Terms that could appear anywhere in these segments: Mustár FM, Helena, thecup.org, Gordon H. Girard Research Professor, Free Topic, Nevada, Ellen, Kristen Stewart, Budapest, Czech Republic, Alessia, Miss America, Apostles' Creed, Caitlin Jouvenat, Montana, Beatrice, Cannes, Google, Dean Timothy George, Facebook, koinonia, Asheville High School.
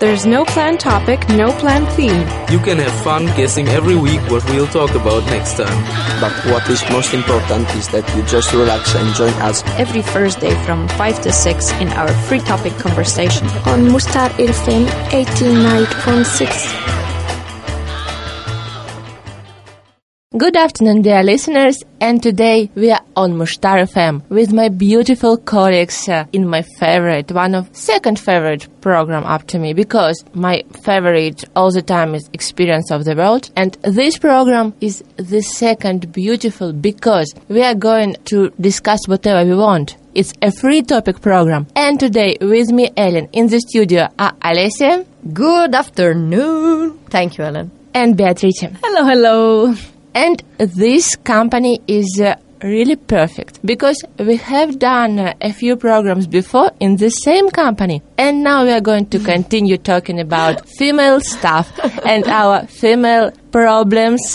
There's no planned topic, no planned theme. You can have fun guessing every week what we'll talk about next time. But what is most important is that you just relax and join us every Thursday from 5 to 6 in our free topic conversation on Mustár FM 89.6. Good afternoon, dear listeners, and today we are on Mustár FM with my beautiful colleagues in my favorite, one of second favorite program up to me, because my favorite all the time is Experience of the World, and this program is the second beautiful because we are going to discuss whatever we want. It's a free topic program, and today with me, Ellen, in the studio are Alessia. Good afternoon. Thank you, Ellen. And Beatrice. Hello, hello. And this company is really perfect because we have done a few programs before in the same company. And now we are going to continue talking about female stuff and our female problems,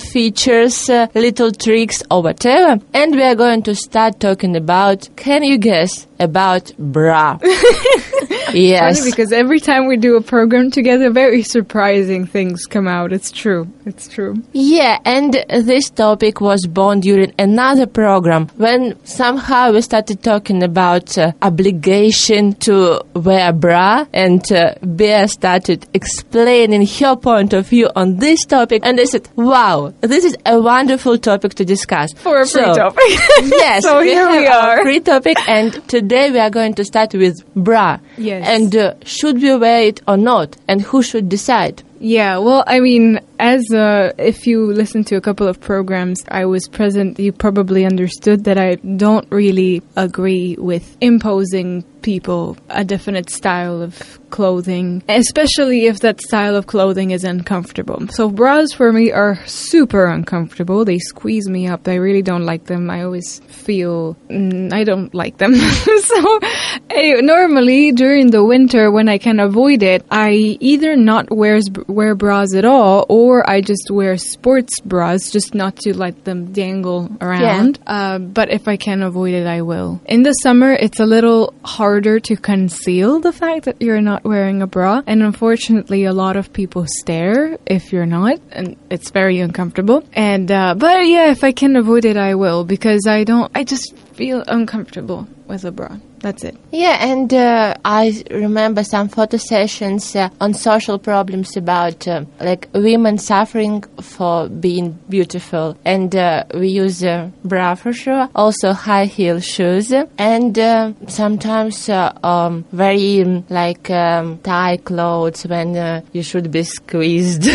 features, little tricks or whatever. And we are going to start talking about, can you guess, about bra. Yes. Funny, because every time we do a program together, very surprising things come out. It's true. It's true. Yeah, and this topic was born during another program when somehow we started talking about obligation to wear bra, and Bea started explaining her point of view on this topic, and I said, wow, this is a wonderful topic to discuss. For a free topic. Yes. So here we are. Free topic, and today we are going to start with bra. Yes. And should we wear it or not? And who should decide? Yeah, well, I mean, as if you listen to a couple of programs I was present, you probably understood that I don't really agree with imposing people a definite style of clothing, especially if that style of clothing is uncomfortable. So bras for me are super uncomfortable. They squeeze me up. I really don't like them. I always feel I don't like them. So normally during the winter when I can avoid it, I either not wear bras at all, or I just wear sports bras just not to let them dangle around. Yeah. But if I can avoid it, I will. In the summer, it's a little harder to conceal the fact that you're not wearing a bra. And unfortunately, a lot of people stare if you're not. And it's very uncomfortable. And but yeah, if I can avoid it, I will, because I just feel uncomfortable with a bra. That's it. Yeah, and I remember some photo sessions on social problems about like women suffering for being beautiful. And we use bra for sure, also high heel shoes, and sometimes very like tight clothes when you should be squeezed.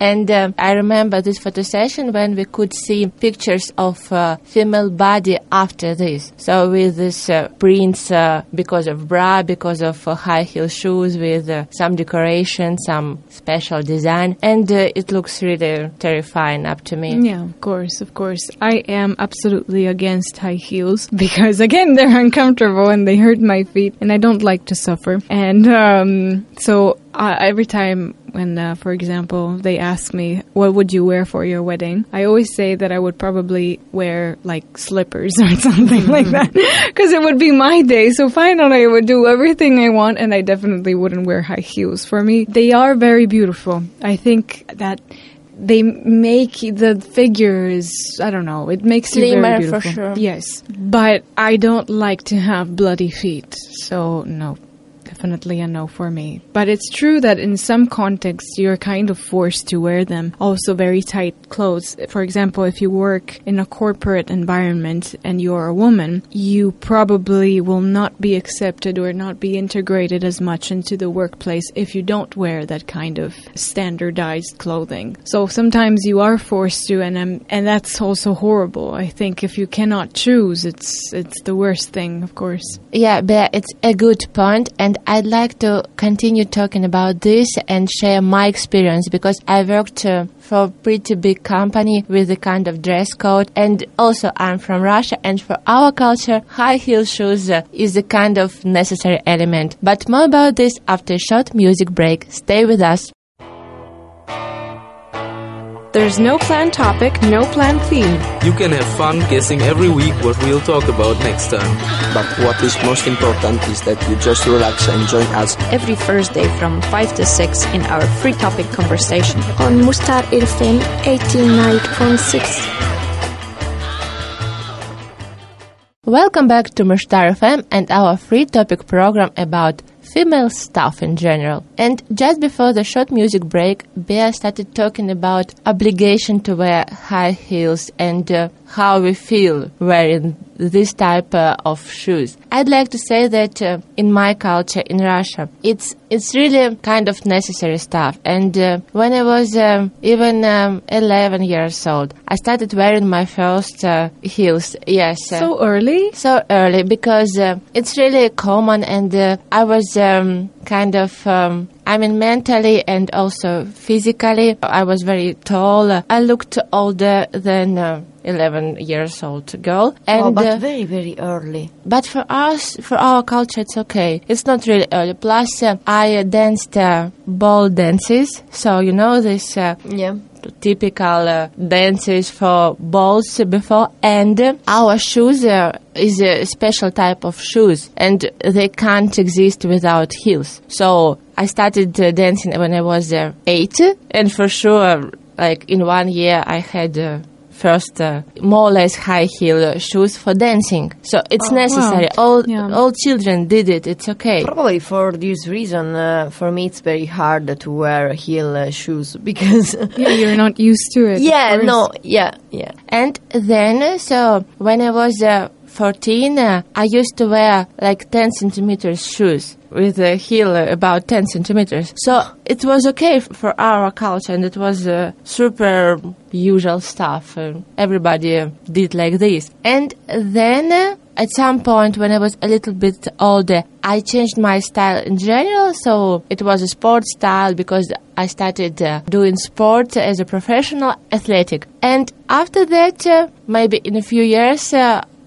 And I remember this photo session when we could see pictures of female body after this. So with this prints, because of bra, because of high heel shoes, with some decoration, some special design, and it looks really terrifying up to me. Yeah, of course. I am absolutely against high heels because, again, they're uncomfortable and they hurt my feet, and I don't like to suffer. And so every time when, for example, they ask me, what would you wear for your wedding? I always say that I would probably wear, like, slippers or something like that, because it would be my day. So finally, I would do everything I want, and I definitely wouldn't wear high heels. For me, they are very beautiful. I think that they make the figures, I don't know, it makes you very beautiful. For sure. Yes, but I don't like to have bloody feet, so no. Definitely a no for me. But it's true that in some contexts, you're kind of forced to wear them. Also very tight clothes. For example, if you work in a corporate environment and you're a woman, you probably will not be accepted or not be integrated as much into the workplace if you don't wear that kind of standardized clothing. So sometimes you are forced to, and that's also horrible. I think if you cannot choose, it's the worst thing, of course. Yeah, but it's a good point, and I'd like to continue talking about this and share my experience, because I worked for a pretty big company with a kind of dress code, and also I'm from Russia, and for our culture, high heel shoes is a kind of necessary element. But more about this after a short music break. Stay with us. There's no planned topic, no planned theme. You can have fun guessing every week what we'll talk about next time. But what is most important is that you just relax and join us every Thursday from 5 to 6 in our free topic conversation on Mustár FM 89.6. Welcome back to Mustár FM and our free topic program about female stuff in general. And just before the short music break, Bea started talking about obligation to wear high heels and how we feel wearing this type of shoes. I'd like to say that in my culture, in Russia, it's really kind of necessary stuff. And when I was 11 years old, I started wearing my first heels. Yes. So early? So early, because it's really common, and I was mentally and also physically, I was very tall. I looked older than 11 years old girl. And but very, very early. But for us, for our culture, it's okay. It's not really early. Plus, I danced ball dances. So, you know, this typical dances for balls before. And our shoes is a special type of shoes. And they can't exist without heels. So I started dancing when I was 8. And for sure, like in 1 year, I had first more or less high heel shoes for dancing. So it's necessary. Wow. All children did it. It's okay. Probably for this reason, for me it's very hard to wear heel shoes because you're not used to it. And then so when I was 14, I used to wear like 10 centimeters shoes with a heel about 10 centimeters. So it was okay for our culture, and it was super usual stuff. Everybody did like this. And then at some point when I was a little bit older, I changed my style in general. So it was a sports style because I started doing sport as a professional athletic. And after that, maybe in a few years,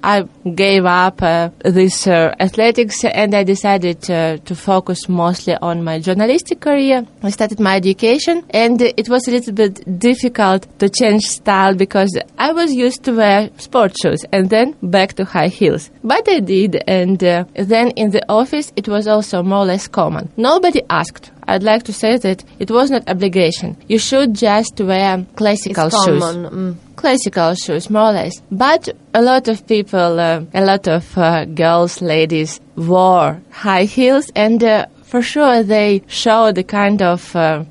I gave up this athletics, and I decided to focus mostly on my journalistic career. I started my education, and it was a little bit difficult to change style because I was used to wear sport shoes and then back to high heels. But I did, and then in the office it was also more or less common. Nobody asked. I'd like to say that it was not obligation. You should just wear classical shoes. Classical shoes, more or less. But a lot of people, girls, ladies, wore high heels, and for sure they showed a kind of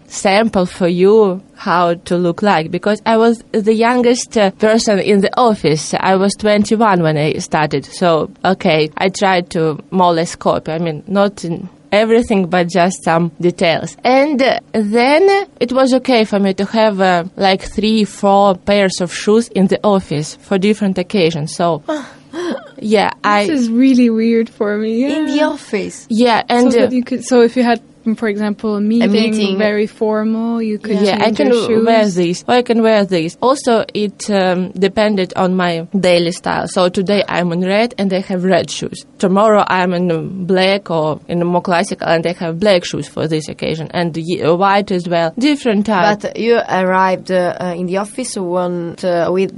sample for you how to look like. Because I was the youngest person in the office. I was 21 when I started. So, okay, I tried to more or less copy. I mean, not in everything, but just some details. And then it was okay for me to have 3-4 pairs of shoes in the office for different occasions. So this is really weird for me. Yeah. In the office. Yeah, and so that you could. So if you had, for example, a meeting very formal, you could change your shoes. I can wear this. Also, it depended on my daily style. So today I'm in red and I have red shoes. Tomorrow I'm in black or in a more classical and I have black shoes for this occasion. And white as well. Different type. But you arrived in the office with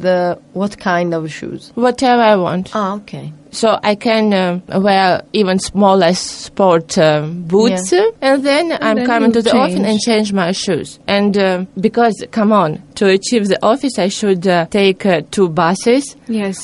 what kind of shoes? Whatever I want. Oh, okay. So I can wear even smaller sport boots, and then I'm coming to the office and change my shoes. And because, come on, to achieve the office, I should take 2 buses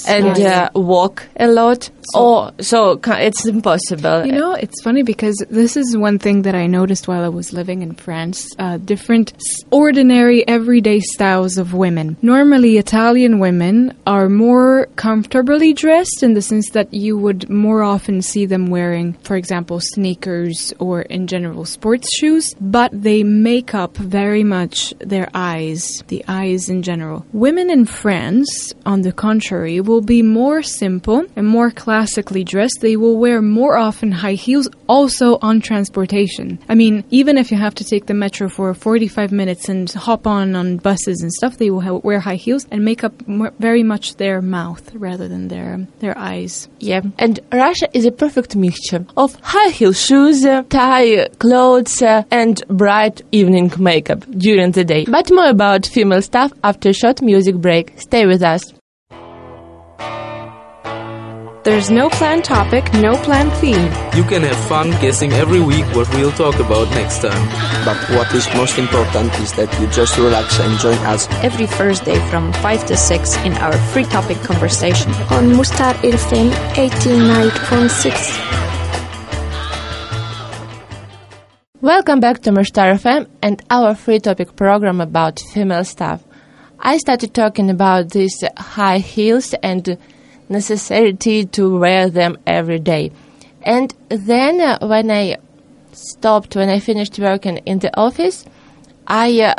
and walk a lot. It's impossible. You know, it's funny because this is one thing that I noticed while I was living in France, different ordinary everyday styles of women. Normally, Italian women are more comfortably dressed in the sense that you would more often see them wearing, for example, sneakers or in general sports shoes, but they make up very much their eyes, the eyes in general. Women in France, on the contrary, will be more simple and more classically dressed. They will wear more often high heels, also on transportation. I mean, even if you have to take the metro for 45 minutes and hop on buses and stuff, they will wear high heels and make up very much their mouth rather than their eyes. Yeah. And Russia is a perfect mixture of high heel shoes, tie, clothes, and bright evening makeup during the day. But more about female normal stuff after a short music break. Stay with us. There's no planned topic, no planned theme. You can have fun guessing every week what we'll talk about next time. But what is most important is that you just relax and join us every Thursday from 5 to 6 in our free topic conversation on Mustár FM 89.6. Welcome back to Mustár FM and our free topic program about female stuff. I started talking about these high heels and necessity to wear them every day. And then when I finished working in the office, I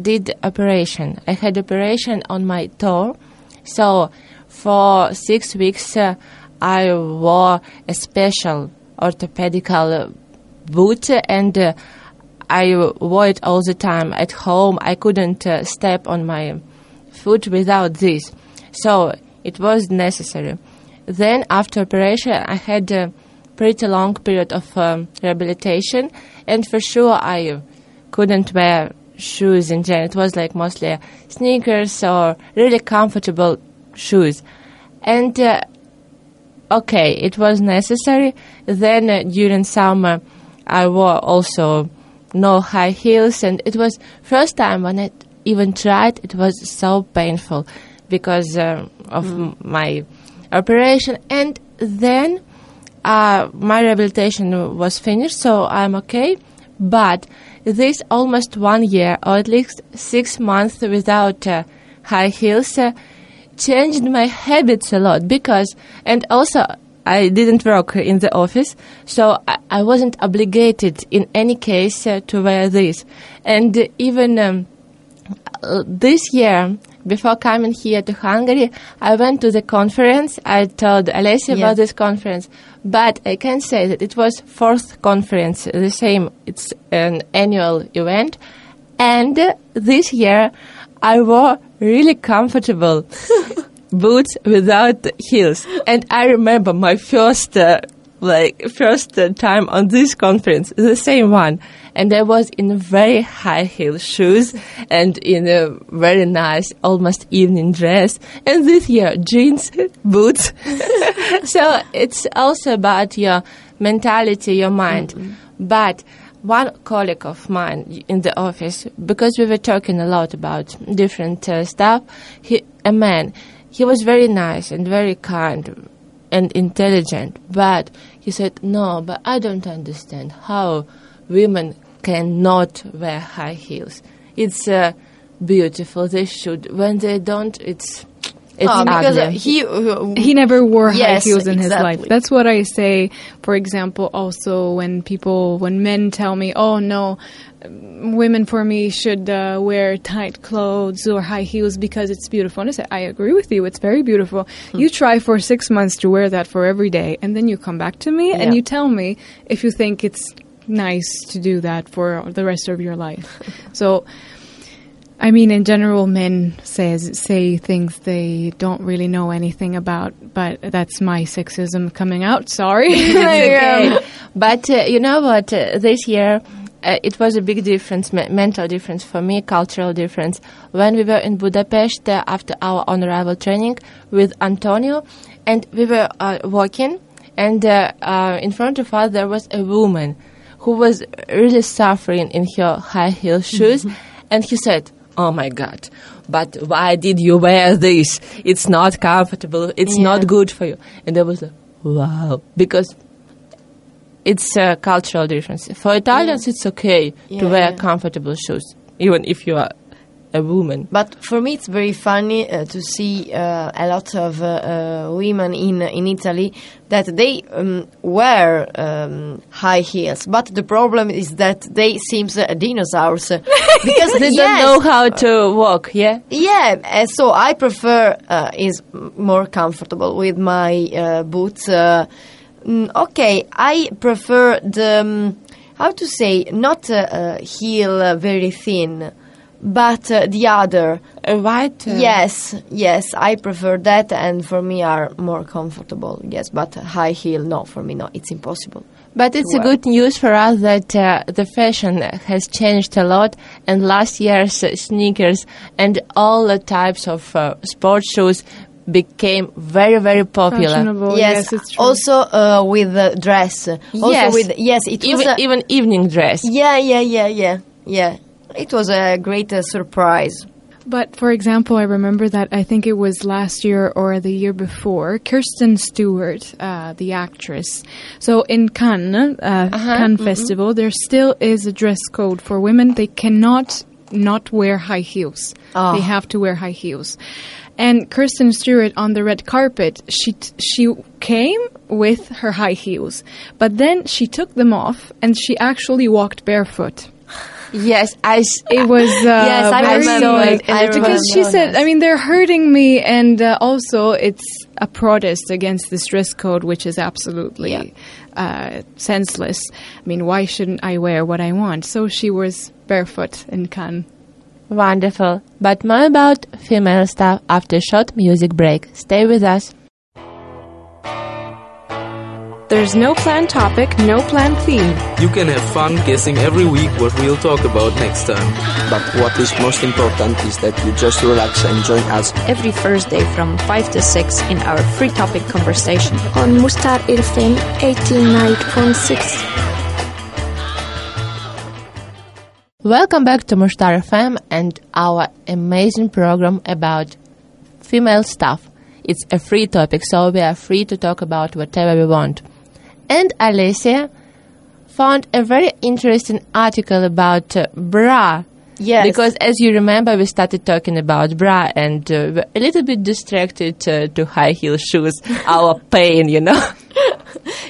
did operation. I had operation on my toe. So for 6 weeks, I wore a special orthopedical boot and I wore it all the time. At home, I couldn't step on my foot without this. So it was necessary. Then after operation, I had a pretty long period of rehabilitation, and for sure I couldn't wear shoes in general. It was like mostly sneakers or really comfortable shoes. And okay, it was necessary. Then during summer, I wore also no high heels, and it was first time when I even tried. It was so painful because of my operation. And then my rehabilitation was finished, so I'm okay. But this almost 1 year, or at least 6 months without high heels, changed my habits a lot. Because, and also I didn't work in the office, so I wasn't obligated in any case to wear this. And even this year, before coming here to Hungary, I went to the conference. I told Alessia about this conference, but I can say that it was fourth conference, the same. It's an annual event. And this year I wore really comfortable boots without heels. And I remember my first time on this conference, the same one. And I was in very high heel shoes and in a very nice, almost evening dress. And this year, jeans, boots. So it's also about your mentality, your mind. Mm-hmm. But one colleague of mine in the office, because we were talking a lot about different stuff, he was very nice and very kind and intelligent. But he said, no, but I don't understand how women cannot wear high heels. It's beautiful. They should. When they don't, it's ugly. Because he never wore high heels in his life. That's what I say. For example, also when men tell me, oh no, women for me should wear tight clothes or high heels because it's beautiful. And I say, I agree with you. It's very beautiful. Mm. You try for 6 months to wear that for every day, and then you come back to me and you tell me if you think it's nice to do that for the rest of your life. So, I mean, in general, men say things they don't really know anything about, but that's my sexism coming out. Sorry. Okay. But you know what? This year, it was a big difference, mental difference for me, cultural difference. When we were in Budapest after our on-arrival training with Antonio, and we were walking, and in front of us there was a woman who was really suffering in her high heel shoes. Mm-hmm. And he said, oh my God, but why did you wear this? It's not comfortable. It's not good for you. And I was like, wow, because it's a cultural difference. For Italians, it's okay to wear comfortable shoes, even if you are a woman. But for me, it's very funny to see a lot of women in Italy that they wear high heels. But the problem is that they seem dinosaurs because they don't know how to walk. Yeah. Yeah. So I prefer is more comfortable with my boots. Okay, I prefer the how to say not heel very thin. But the other white yes, I prefer that, and for me are more comfortable. Yes, but high heel, no, for me no, it's impossible. But it's a good news for us that the fashion has changed a lot, and last year's sneakers and all the types of sports shoes became very, very popular. Yes, it's true. Also with the dress. Also yes. With, yes, it was even evening dress. Yeah. It was a great surprise. But, for example, I remember that I think it was last year or the year before, Kristen Stewart, the actress. So in Cannes Festival, there still is a dress code for women. They cannot not wear high heels. Oh. They have to wear high heels. And Kristen Stewart on the red carpet, she came with her high heels. But then she took them off and she actually walked barefoot. Yes, it was. Yes, I remember. Because she said, "I mean, they're hurting me," and also it's a protest against this dress code, which is absolutely senseless. I mean, why shouldn't I wear what I want? So she was barefoot in Cannes. Wonderful, but more about female stuff after a short music break. Stay with us. There's no planned topic, no planned theme. You can have fun guessing every week what we'll talk about next time. But what is most important is that you just relax and join us every Thursday from 5 to 6 in our free topic conversation on Mustár FM 89.6. Welcome back to Mustár FM and our amazing program about female stuff. It's a free topic, so we are free to talk about whatever we want. And Alessia found a very interesting article about bra. Yes. Because as you remember, we started talking about bra and were a little bit distracted to high heel shoes, our pain, you know.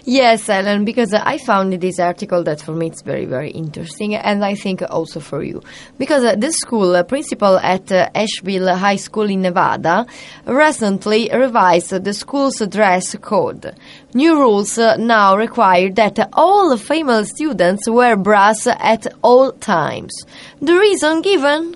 Yes, Ellen, because I found this article that for me it's very, very interesting, and I think also for you. Because the school principal at Asheville High School in Nevada recently revised the school's dress code. New rules now require that all female students wear bras at all times. The reason given?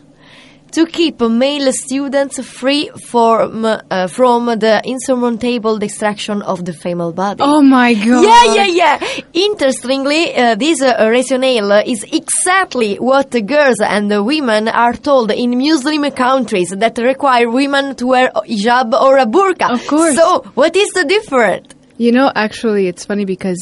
To keep male students free from the insurmountable destruction of the female body. Oh my God! Yeah. Interestingly, this rationale is exactly what the girls and the women are told in Muslim countries that require women to wear hijab or a burqa. Of course. So, what is the difference? You know, actually, it's funny because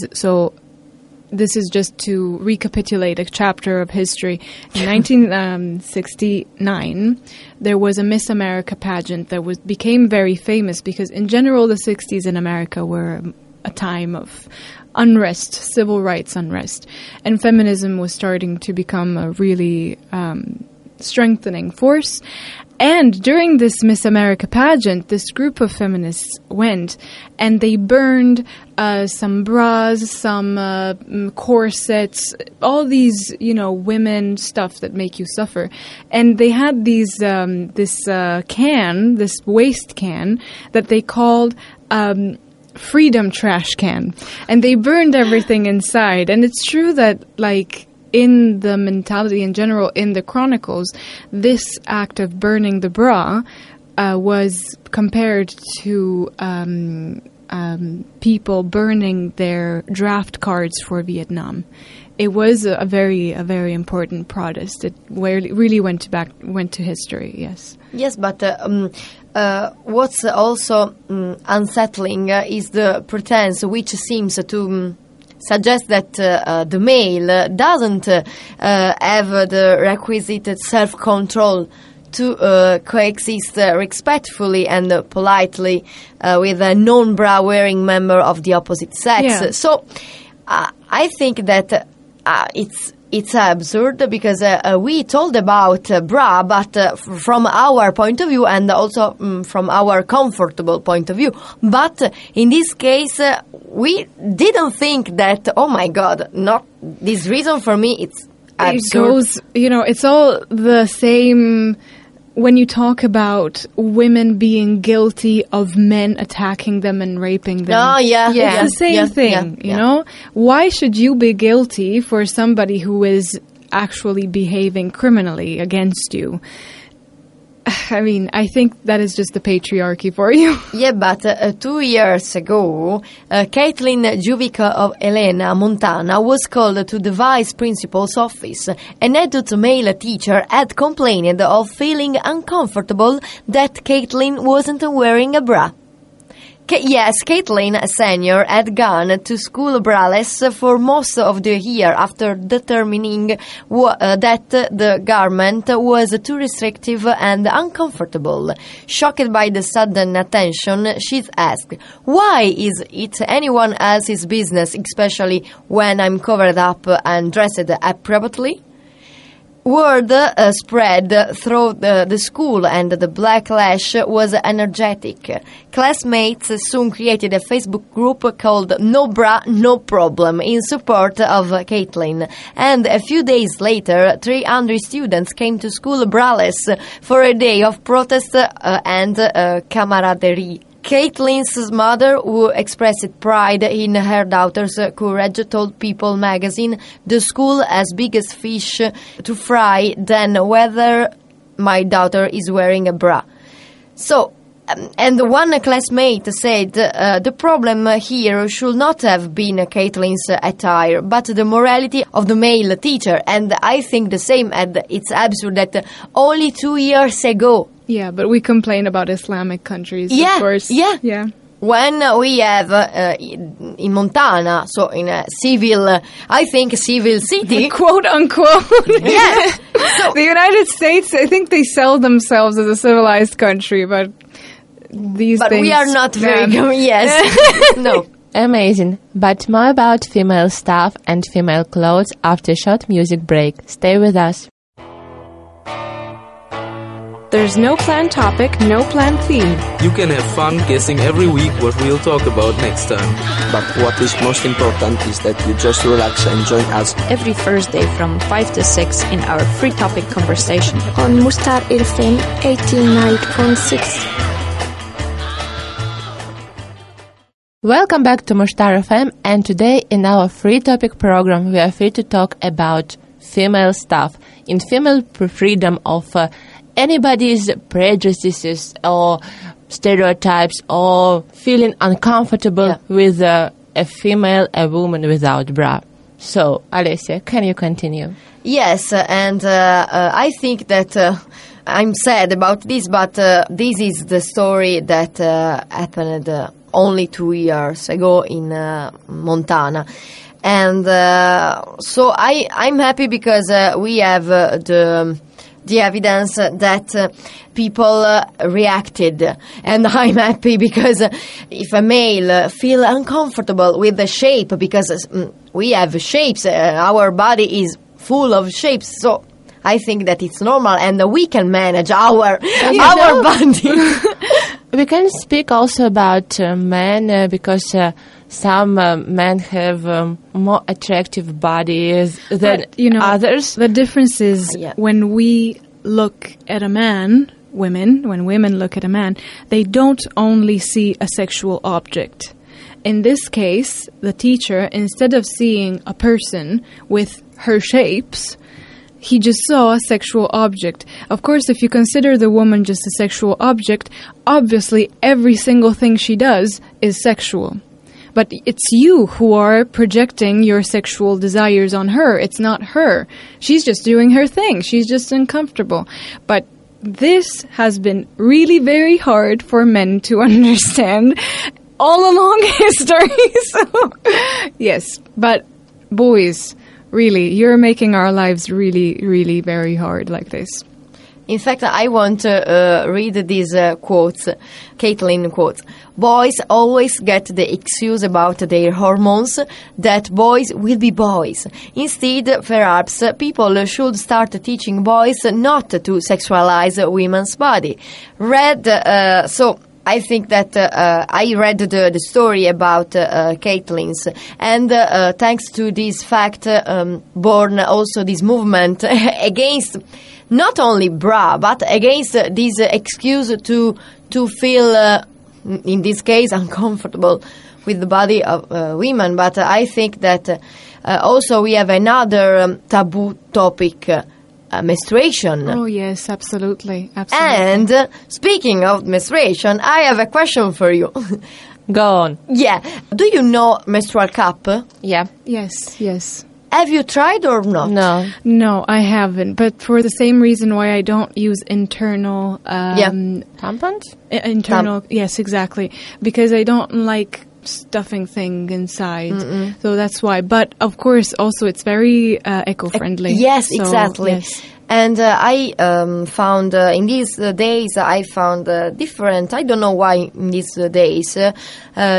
this is just to recapitulate a chapter of history. In 1969, there was a Miss America pageant that became very famous because, in general, the 60s in America were a time of unrest, civil rights unrest. And feminism was starting to become a really strengthening force. And during this Miss America pageant, this group of feminists went and they burned some bras, some corsets, all these, you know, women stuff that make you suffer. And they had these this waste can that they called freedom trash can. And they burned everything inside. And it's true that, like, in the mentality in general, in the chronicles, this act of burning the bra was compared to people burning their draft cards for Vietnam. It was a very important protest. It really went to history. Yes. Yes, but what's also unsettling is the pretense, which seems to suggest that the male doesn't have the requisite self-control to coexist respectfully and politely with a non-bra-wearing member of the opposite sex. Yeah. So I think that it's absurd because we told about bra, but from our point of view and also from our comfortable point of view. But in this case, we didn't think that, oh my God, not this reason for me, it's absurd. It goes, you know, it's all the same when you talk about women being guilty of men attacking them and raping them. Oh, yeah. It's the same thing, you know? Why should you be guilty for somebody who is actually behaving criminally against you? I mean, I think that is just the patriarchy for you. Yeah, but 2 years ago, Caitlin Jouvenat of Helena, Montana, was called to the vice principal's office. An adult male teacher had complained of feeling uncomfortable that Caitlin wasn't wearing a bra. Yes, Caitlin Senior had gone to school braless for most of the year after determining that the garment was too restrictive and uncomfortable. Shocked by the sudden attention, she asked, "Why is it anyone else's business, especially when I'm covered up and dressed appropriately?" Word spread through the school, and the backlash was energetic. Classmates soon created a Facebook group called No Bra, No Problem in support of Caitlin. And a few days later, 300 students came to school braless for a day of protest and camaraderie. Caitlin's mother, who expressed pride in her daughter's courage, told People magazine, "The school has biggest fish to fry than whether my daughter is wearing a bra." So, and one classmate said, "The problem here should not have been Caitlin's attire, but the morality of the male teacher." And I think the same, and it's absurd that only 2 years ago. Yeah, but we complain about Islamic countries, yeah, of course. Yeah, yeah. When we have in Montana, so in a civil, I think civil city, quote unquote. Yes. So the United States, I think they sell themselves as a civilized country, but these things. But we are not very yes. No. Amazing. But more about female stuff and female clothes after a short music break. Stay with us. There's no planned topic, no planned theme. You can have fun guessing every week what we'll talk about next time. But what is most important is that you just relax and join us every Thursday from 5 to 6 in our free topic conversation on Mustár FM 89.6. Welcome back to Mustár FM, and today in our free topic program we are free to talk about female stuff. In female freedom of anybody's prejudices or stereotypes or feeling uncomfortable with a female, a woman without bra. So, Alessia, can you continue? Yes, and I think that I'm sad about this, but this is the story that happened only 2 years ago in Montana. And so I'm happy because we have the evidence that people reacted, and I'm happy because if a male feel uncomfortable with the shape, because we have shapes, our body is full of shapes, so I think that it's normal and we can manage our body. We can speak also about men because some men have more attractive bodies than others. The difference is when we look at a man, when women look at a man, they don't only see a sexual object. In this case, the teacher, instead of seeing a person with her shapes, he just saw a sexual object. Of course, if you consider the woman just a sexual object, obviously every single thing she does is sexual. But it's you who are projecting your sexual desires on her. It's not her. She's just doing her thing. She's just uncomfortable. But this has been really very hard for men to understand all along history. So, yes, but boys, really, you're making our lives really, really very hard like this. In fact, I want to read these quotes, Caitlin quotes. "Boys always get the excuse about their hormones, that boys will be boys. Instead, perhaps, people should start teaching boys not to sexualize women's body." So I think that I read the story about Caitlin's, and thanks to this fact, born also this movement against not only bra, but against this excuse to feel, in this case, uncomfortable with the body of women. But I think that also we have another taboo topic menstruation. Oh, yes, absolutely. And speaking of menstruation, I have a question for you. Go on. Yeah. Do you know menstrual cup? Yeah. Yes, yes. Have you tried or not? No. No, I haven't. But for the same reason why I don't use internal... tampons? Internal, yes, exactly. Because I don't like... stuffing thing inside. Mm-mm. So that's why. But of course also it's very eco-friendly. Yes, so, exactly. Yes. And I found in these days I found different, I don't know why in these days,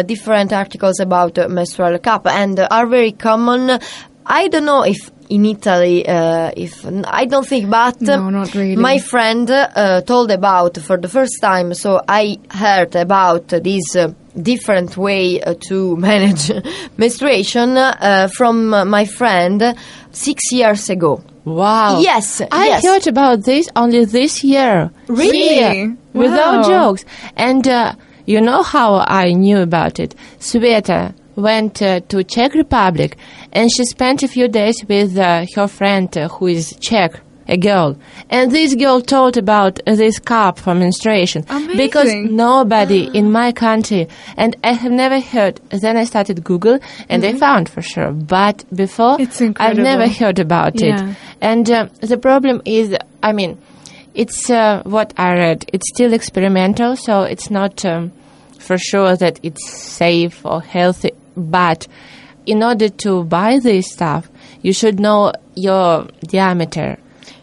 different articles about menstrual cup and are very common. I don't know if in Italy, if I don't think, but no, not really. My friend told about for the first time, so I heard about this different way to manage menstruation from my friend 6 years ago. Wow. Yes. I heard about this only this year. Really? Wow. Without jokes. And you know how I knew about it? Sveta went to Czech Republic and she spent a few days with her friend who is Czech, a girl. And this girl told about this cup for menstruation. Amazing. Because nobody in my country, and I have never heard. Then I started Google and I found for sure. But before, I've never heard about it. And the problem is, I mean, it's what I read. It's still experimental, so it's not... for sure that it's safe or healthy, but in order to buy this stuff, you should know your diameter.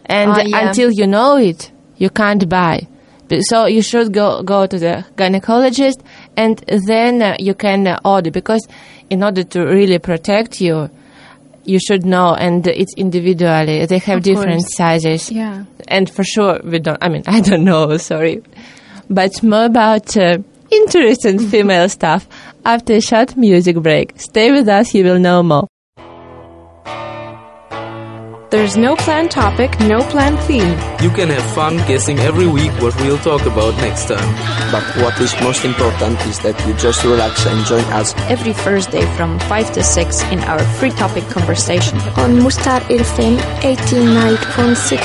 And until you know it, you can't buy. So you should go to the gynecologist and then you can order, because in order to really protect you, you should know, and it's individually. They have different sizes. Yeah. And for sure, I don't know, sorry. But more about... interesting female stuff. After a short music break, stay with us, you will know more. There's no planned topic, no planned theme. You can have fun guessing every week what we'll talk about next time. But what is most important is that you just relax and join us every Thursday from 5 to 6 in our free topic conversation on Mustár FM 89.6.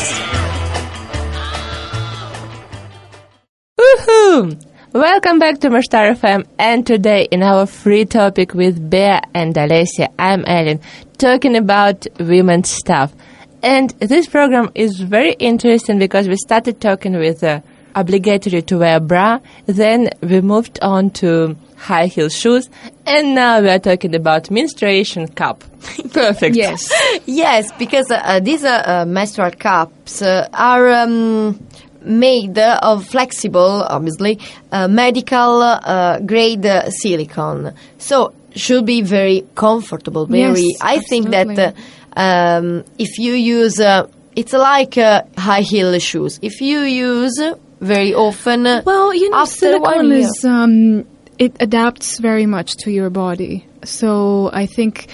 Woohoo! Welcome back to Mustár FM, and today in our free topic with Bea and Alessia, I'm Ellen, talking about women's stuff. And this program is very interesting because we started talking with obligatory to wear bra, then we moved on to high heel shoes, and now we are talking about menstruation cup. Perfect. Yes, yes, because these menstrual cups are... made of flexible, obviously, medical grade silicone. So should be very comfortable. Very, yes, I absolutely. Think that if you use, it's like high heel shoes. If you use very often, silicone is it adapts very much to your body. So I think,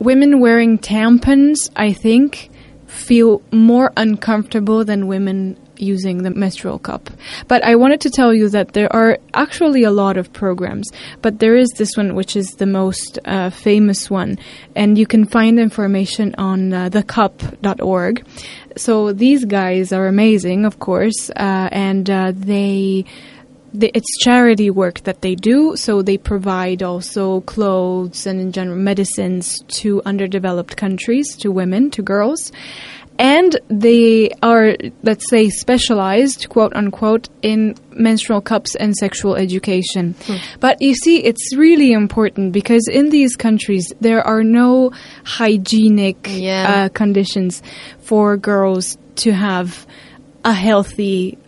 women wearing tampons, I think, feel more uncomfortable than women using the menstrual cup. But I wanted to tell you that there are actually a lot of programs, but there is this one which is the most famous one, and you can find information on thecup.org. So these guys are amazing, of course, and it's charity work that they do, so they provide also clothes and in general medicines to underdeveloped countries, to women, to girls. And they are, let's say, specialized, quote unquote, in menstrual cups and sexual education. But you see, it's really important because in these countries there are no hygienic conditions for girls to have a healthy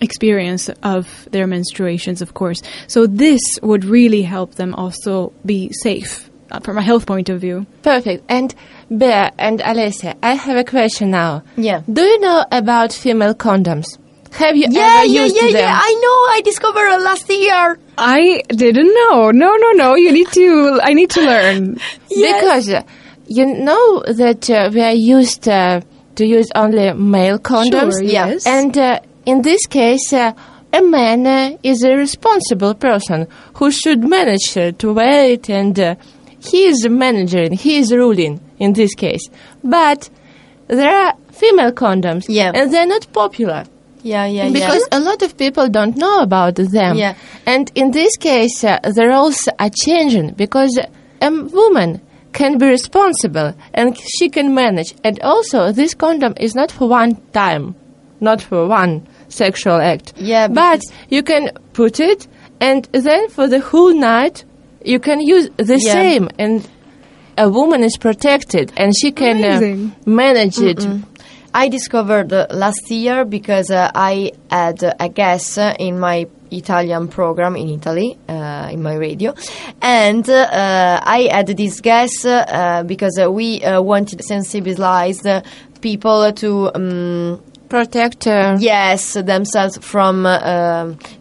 experience of their menstruations, of course. So this would really help them also be safe from a health point of view. Perfect. And Bea and Alessia, I have a question now. Yeah. Do you know about female condoms? Have you ever used them? Yeah, I know. I discovered last year. I didn't know. No. I need to learn. Yes. Because you know that we are used to use only male condoms. Sure, yes. And in this case... a man is a responsible person who should manage to wear it, and he is the manager and he is ruling in this case. But there are female condoms, yeah, and they're not popular. Yeah. Because a lot of people don't know about them. Yeah. And in this case, the roles are changing because a woman can be responsible and she can manage. And also, this condom is not for one time, not for one sexual act. Yeah. But you can put it, and then for the whole night, you can use the same. And a woman is protected, and she can manage it. I discovered last year because I had a guest in my Italian program in Italy, in my radio, and I had this guest because we wanted to sensibilize people to protect themselves from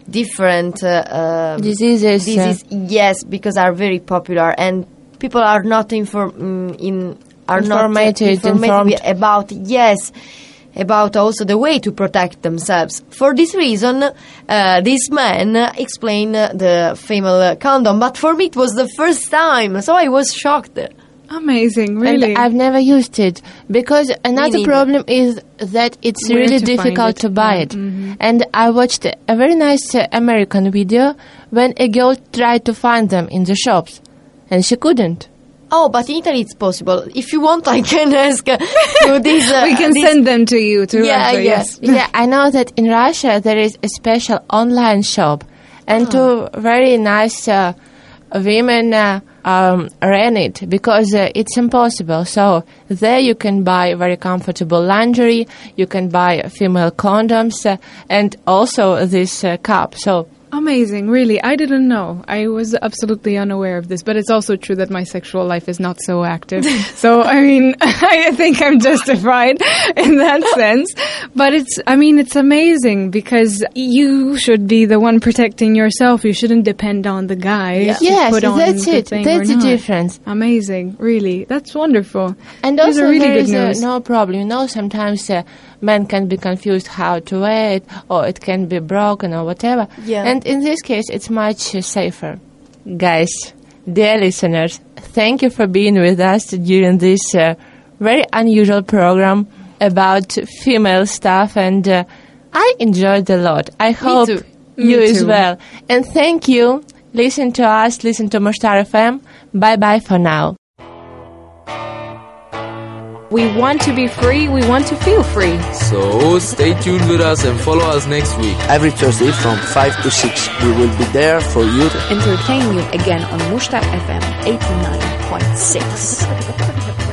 different diseases. Yes, because are very popular and people are not informed about about also the way to protect themselves. For this reason, this man explained the female condom, but for me it was the first time, so I was shocked. Amazing, really. And I've never used it because another problem is that it's really difficult to buy it. Mm-hmm. And I watched a very nice American video when a girl tried to find them in the shops and she couldn't. Oh, but in Italy it's possible. If you want, I can ask to this. We can send them to you, to Russia. Yes. I know that in Russia there is a special online shop, and two very nice women ran it because it's impossible. So there you can buy very comfortable lingerie, you can buy female condoms, and also this cup. So. Amazing, really. I didn't know. I was absolutely unaware of this. But it's also true that my sexual life is not so active. So, I mean, I think I'm justified in that sense. But it's amazing because you should be the one protecting yourself. You shouldn't depend on the guy. Yeah. Yes, put on that's it. That's the difference. Amazing, really. That's wonderful. And also there is no problem. You know, sometimes men can be confused how to wear it, or it can be broken or whatever. Yeah. And in this case, it's much safer. Guys, dear listeners, thank you for being with us during this very unusual program about female stuff. And I enjoyed a lot. I hope you as well. And thank you. Listen to us. Listen to Mustár FM. Bye-bye for now. We want to be free. We want to feel free. So stay tuned with us and follow us next week. Every Thursday from 5 to 6, we will be there for you to entertain you again on Mustár FM 89.6.